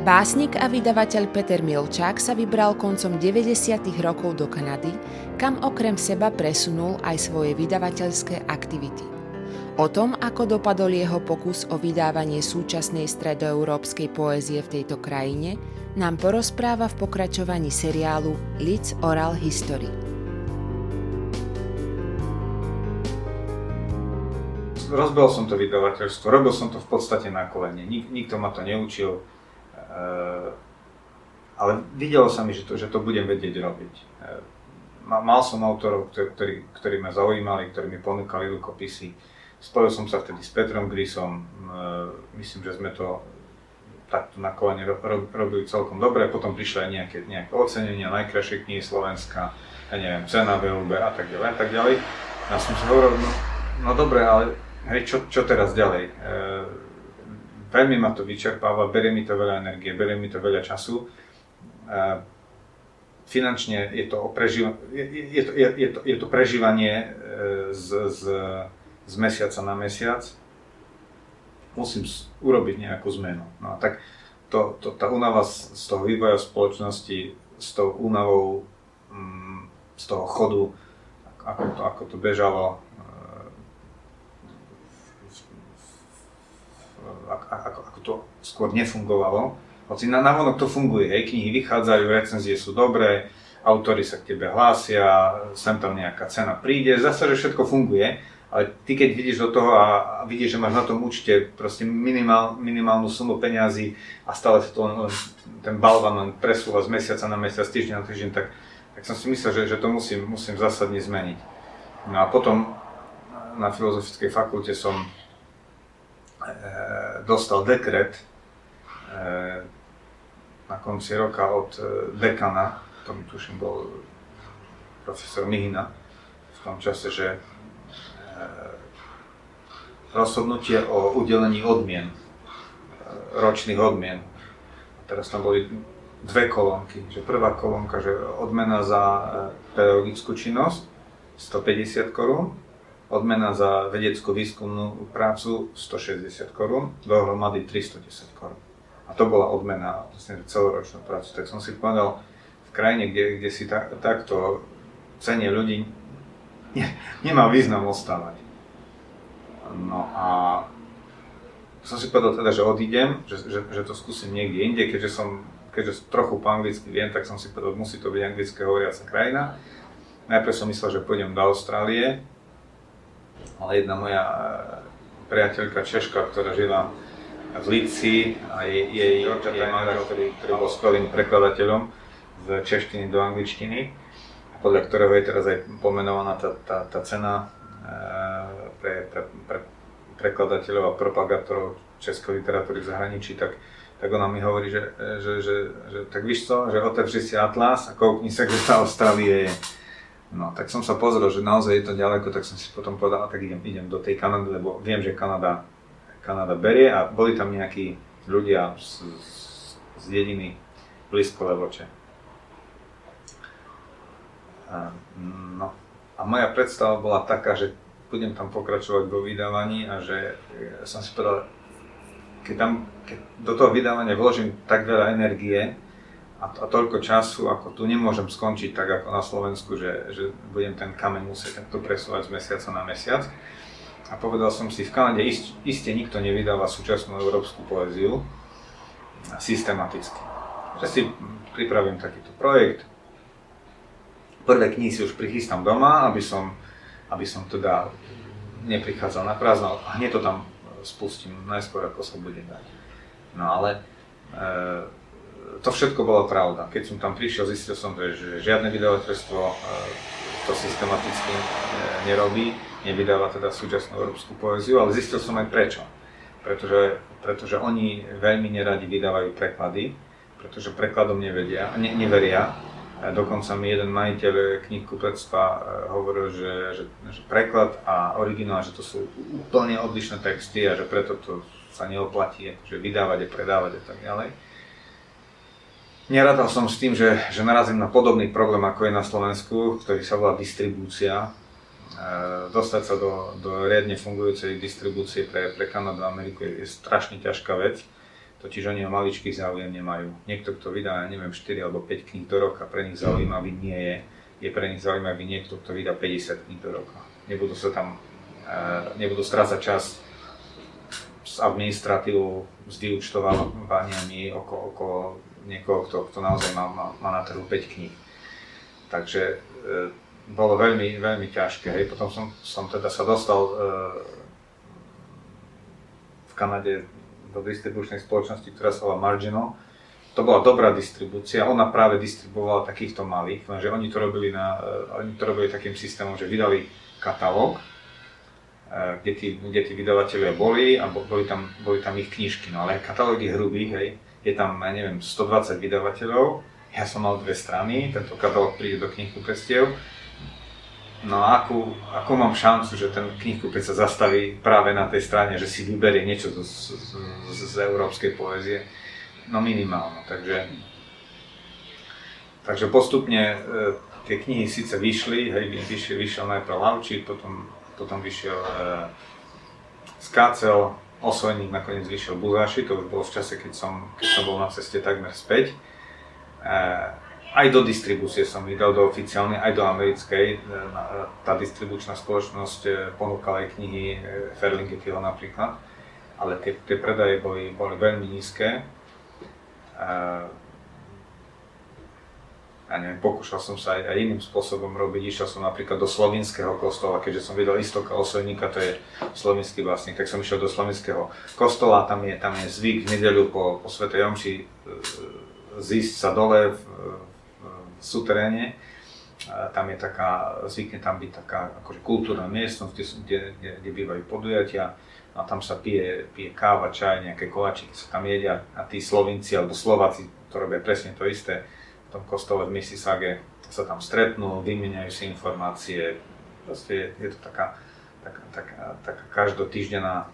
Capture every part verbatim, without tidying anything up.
Básnik a vydavateľ Peter Mielčák sa vybral koncom deväťdesiatych rokov do Kanady, kam okrem seba presunul aj svoje vydavateľské aktivity. O tom, ako dopadol jeho pokus o vydávanie súčasnej stredoeurópskej poézie v tejto krajine, nám porozpráva v pokračovaní seriálu Lids Oral History. Rozbil som to vydavateľstvo, robil som to v podstate na kolene, Nik, nikto ma to neučil. Uh, ale videlo sa mi, že to, že to budem vedieť robiť. Uh, mal som autorov, ktorí, ktorí ma zaujímali, ktorí mi ponúkali rukopisy. Spojil som sa vtedy s Petrom Grisom. Uh, myslím, že sme to takto na kolene ro, ro, robili celkom dobre. Potom prišli aj nejaké, nejaké ocenenia, najkrajšie knihy Slovenska, ja neviem, cena vé ú bé a tak ďalej a tak ďalej. Ja som si hovoril, no, no dobre, ale hej, čo, čo teraz ďalej? Uh, Veľmi ma to vyčerpáva, berie mi to veľa energie, berie mi to veľa času. Finančne je to, preživ- je, je to, je, je to, je to prežívanie z, z, z mesiaca na mesiac. Musím urobiť nejakú zmenu. No a tak to, to, tá únava z, z toho vývoja spoločnosti, s tou únavou, z toho chodu, ako to, ako to bežalo, Ako, ako to skôr nefungovalo. Hoci na navonok to funguje, hej, knihy vychádzajú, recenzie sú dobré, autori sa k tebe hlásia, sem tam nejaká cena príde, zase, že všetko funguje, ale ty keď vidíš do toho a vidíš, že máš na tom účte proste minimál, minimálnu sumu peňazí a stále sa to, ten balvan presúva z mesiaca na mesiac, z týždňa na týždeň, tak, tak som si myslel, že, že to musím, musím zásadne zmeniť. No a potom na Filozofickej fakulte som dostal dekret na konci roka od dekana, to mi tuším bol profesor Mihina v tom čase, že rozhodnutie o udelení odmien, ročných odmien. Teraz tam boli dve kolónky, že prvá kolónka, že odmena za pedagogickú činnosť stopäťdesiat korún, odmena za vedeckú výskumnú prácu stošesťdesiat korún, dohromady tristodesať korún. A to bola odmena vlastne celoročnú prácu. Tak som si povedal, v krajine, kde, kde si ta, takto cenie ľudí, ne, nemá význam ostávať. No a som si povedal teda, že odídem, že, že, že to skúsim niekde inde, keďže som, keďže trochu po anglicky viem, tak som si povedal, musí to byť anglicky hovoriaca krajina. Najprv som myslel, že pôjdem do Austrálie, ale jedna moja priateľka Češka, ktorá žila v Líci a jej, jej, jej manžel, ktorý, ktorý bol skvelým prekladateľom z češtiny do angličtiny, podľa ktorého je teraz aj pomenovaná tá, tá, tá cena pre, pre, pre prekladateľov a propagátorov českej literatúry v zahraničí, tak, tak ona mi hovorí, že, že, že, že tak víš co, že otevri si atlas a koukni sa, kde tá Austrália je. No, tak som sa pozrel, že naozaj je to ďaleko, tak som si potom povedal, tak idem, idem do tej Kanady, lebo viem, že Kanada, Kanada berie a boli tam nejakí ľudia z, z dediny blízko Levoče. A, no, a moja predstava bola taká, že budem tam pokračovať vo vydávaní a že som si povedal, keď, tam, keď do toho vydávania vložím tak veľa energie, a, to, a toľko času, ako tu nemôžem skončiť tak ako na Slovensku, že, že budem ten kameň musieť takto presúvať z mesiaca na mesiac. A povedal som si, v Kanade ist, iste nikto nevydáva súčasnú európsku poéziu systematicky. Že si pripravím takýto projekt. Prvé knihy si už prichystám doma, aby som, aby som teda neprichádzal na prázdno a hneď to tam spustím najskôr, ako sa bude dať. No ale e, to všetko bola pravda. Keď som tam prišiel, zistil som, že žiadne vydavateľstvo to systematicky nerobí, nevydáva teda súčasnú európsku poéziu, ale zistil som aj prečo. Pretože, pretože oni veľmi neradi vydávajú preklady, pretože prekladom nevedia, ne, neveria. Dokonca mi jeden majiteľ knihkupectva hovoril, že, že, že preklad a originál, že to sú úplne odlišné texty a že preto to sa neoplatí že vydávať a predávať a tak ďalej. Neradal som s tým, že, že narazím na podobný problém, ako je na Slovensku, ktorý sa volá distribúcia. E, dostať sa do, do riadne fungujúcej distribúcie pre, pre Kanadu a Ameriku je strašne ťažká vec. Totiž oni o maličký záujem nemajú. Niekto, kto vydá, neviem, štyri alebo päť kníh do roka, pre nich zaujímavý nie je. Je pre nich zaujímavý niekto, kto vydá päťdesiat kníh do roka. Nebudú sa tam, nebudú strácať čas s administratívou, s vyúčtovávaniami okolo, okolo niekoho, kto, kto naozaj má, má, má na trhu päť kníh. Takže e, bolo veľmi, veľmi ťažké. Hej. Potom som, som teda sa dostal e, v Kanade do distribučnej spoločnosti, ktorá sa volá Marginal. To bola dobrá distribúcia, ona práve distribuovala takýchto malých, lenže oni to robili, na, e, oni to robili takým systémom, že vydali katalóg, kde tí, kde tí vydavatelia boli a boli tam, boli tam ich knižky, no ale katalóg je hrubý, hej, je tam, ja neviem, stodvadsať vydavateľov, ja som mal dve strany, tento katalóg príde do knihkupectiev, no a akú, akú mám šancu, že ten knihkupec sa zastaví práve na tej strane, že si vyberie niečo z, z, z, z európskej poézie, no minimálno, takže, takže postupne e, tie knihy síce vyšli, hej, vyšiel, vyšiel najprv Laučík, potom Potom vyšiel e, Skácel, Osojník, nakoniec vyšiel Buzáši, to už bolo v čase, keď som, keď som bol na ceste takmer späť. E, aj do distribúcie som vydal, do oficiálnej, aj do americkej. E, tá distribučná spoločnosť e, ponúkala aj knihy e, Ferlingitilo napríklad, ale tie, tie predaje boli, boli veľmi nízke. E, Ja neviem, pokúšal som sa aj iným spôsobom robiť, išiel som napríklad do slovinského kostola, keďže som videl Istoka Osojníka, to je slovinský vlastník, tak som išiel do slovinského kostola, tam je, tam je zvyk v nedeľu po, po svätej omši zísť sa dole v, v suteréne, tam je taká, zvykne tam byť taká akože kultúrna miestnosť, kde, kde, kde, kde bývajú podujatia, a tam sa pije, pije káva, čaj, nejaké koláčiky sa tam jedia a tí Slovinci alebo Slováci to robia presne to isté. V tom kostole v Mississauga sa tam stretnú, vymieňajú si informácie, proste je, je to taká, taká, taká, taká každotýždenná,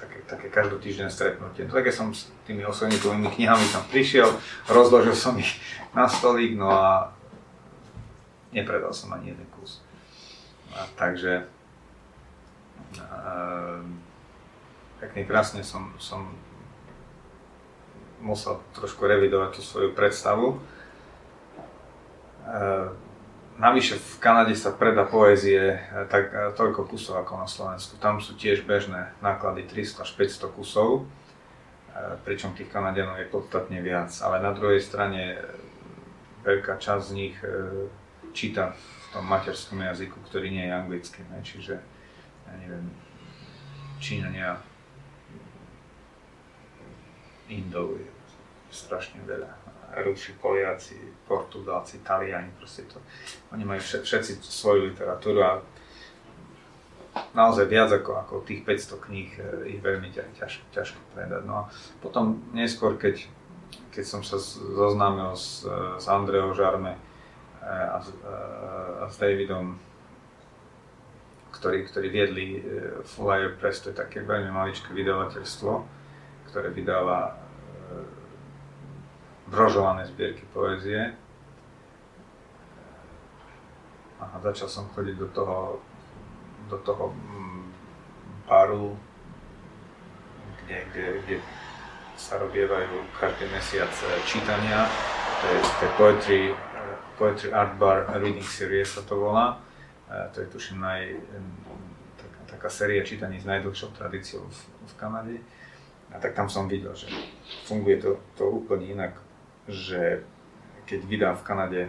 také, také každotýždenné stretnutie. Také som s tými osobníkovými knihami tam prišiel, rozložil som ich na stolík, no a nepredal som ani jeden kus. A takže pekne krásne som, som musel trošku revidovať tú svoju predstavu. E, navyše v Kanade sa predá poézie e, tak, e, toľko kusov ako na Slovensku. Tam sú tiež bežné náklady tristo až päťsto kusov, e, pričom tých Kanadianov je podstatne viac. Ale na druhej strane e, veľká časť z nich e, číta v tom materskom jazyku, ktorý nie je anglický. Ne? Čiže, ja neviem, Číňania, Indov je strašne veľa, Rusi, Poliaci, Portugalci, Taliani, proste to, oni majú všetci svoju literatúru a naozaj viac ako, ako tých päťsto kníh je veľmi ťažko, ťažko predať. No a potom neskôr, keď, keď som sa zoznámil s, s Andreou Jarme a s, a s Davidom, ktorí, ktorí viedli Flyer Press, to je také veľmi maličké vydavateľstvo, ktoré vydáva brožované zbierky poézie. A začal som chodiť do toho, do toho baru, kde, kde, kde sa robievajú každý mesiac čítania. To je, to je poetry, poetry Art Bar Reading Series sa to volá. To je tuším naj, taká, taká séria čítaní s najdlhšou tradíciou v, v Kanade. A tak tam som videl, že funguje to, to úplne inak, že keď vydá v Kanade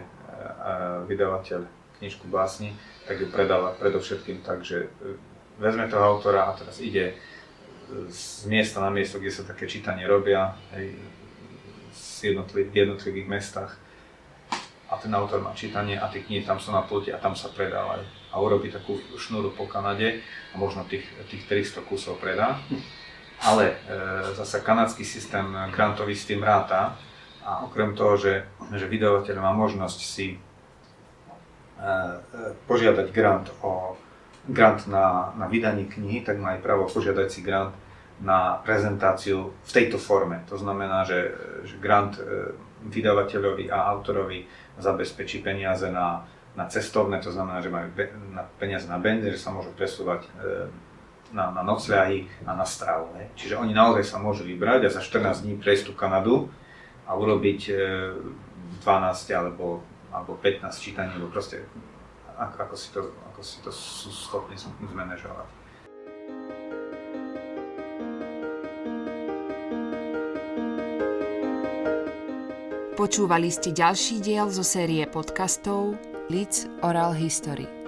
vydavateľ knižku básni, tak ju predáva predovšetkým tak, že vezme toho autora a teraz ide z miesta na miesto, kde sa také čítanie robia, hej, v jednotlivých mestách. A ten autor má čítanie a tie knihy tam sú na pulti a tam sa predávajú. A urobí takú šnúru po Kanade a možno tých, tých tristo kusov predá. Ale e, zasa kanadský systém grantový s tým ráta a okrem toho, že, že vydavateľ má možnosť si e, požiadať grant, o, grant na, na vydanie knihy, tak má aj právo požiadať si grant na prezentáciu v tejto forme. To znamená, že, že grant e, vydavateľovi a autorovi zabezpečí peniaze na, na cestovné, to znamená, že majú be, na, peniaze na benzín, že sa môžu presúvať e, na, na nocľahy a na stravu. Ne? Čiže oni naozaj sa môžu vybrať a za štrnásť dní prejsť tú Kanadu a urobiť e, dvanásť alebo, alebo pätnásť čítaní, alebo proste ako, ako si to, ako si to sú schopní zmanéžovať. Počúvali ste ďalší diel zo série podcastov Lids Oral History.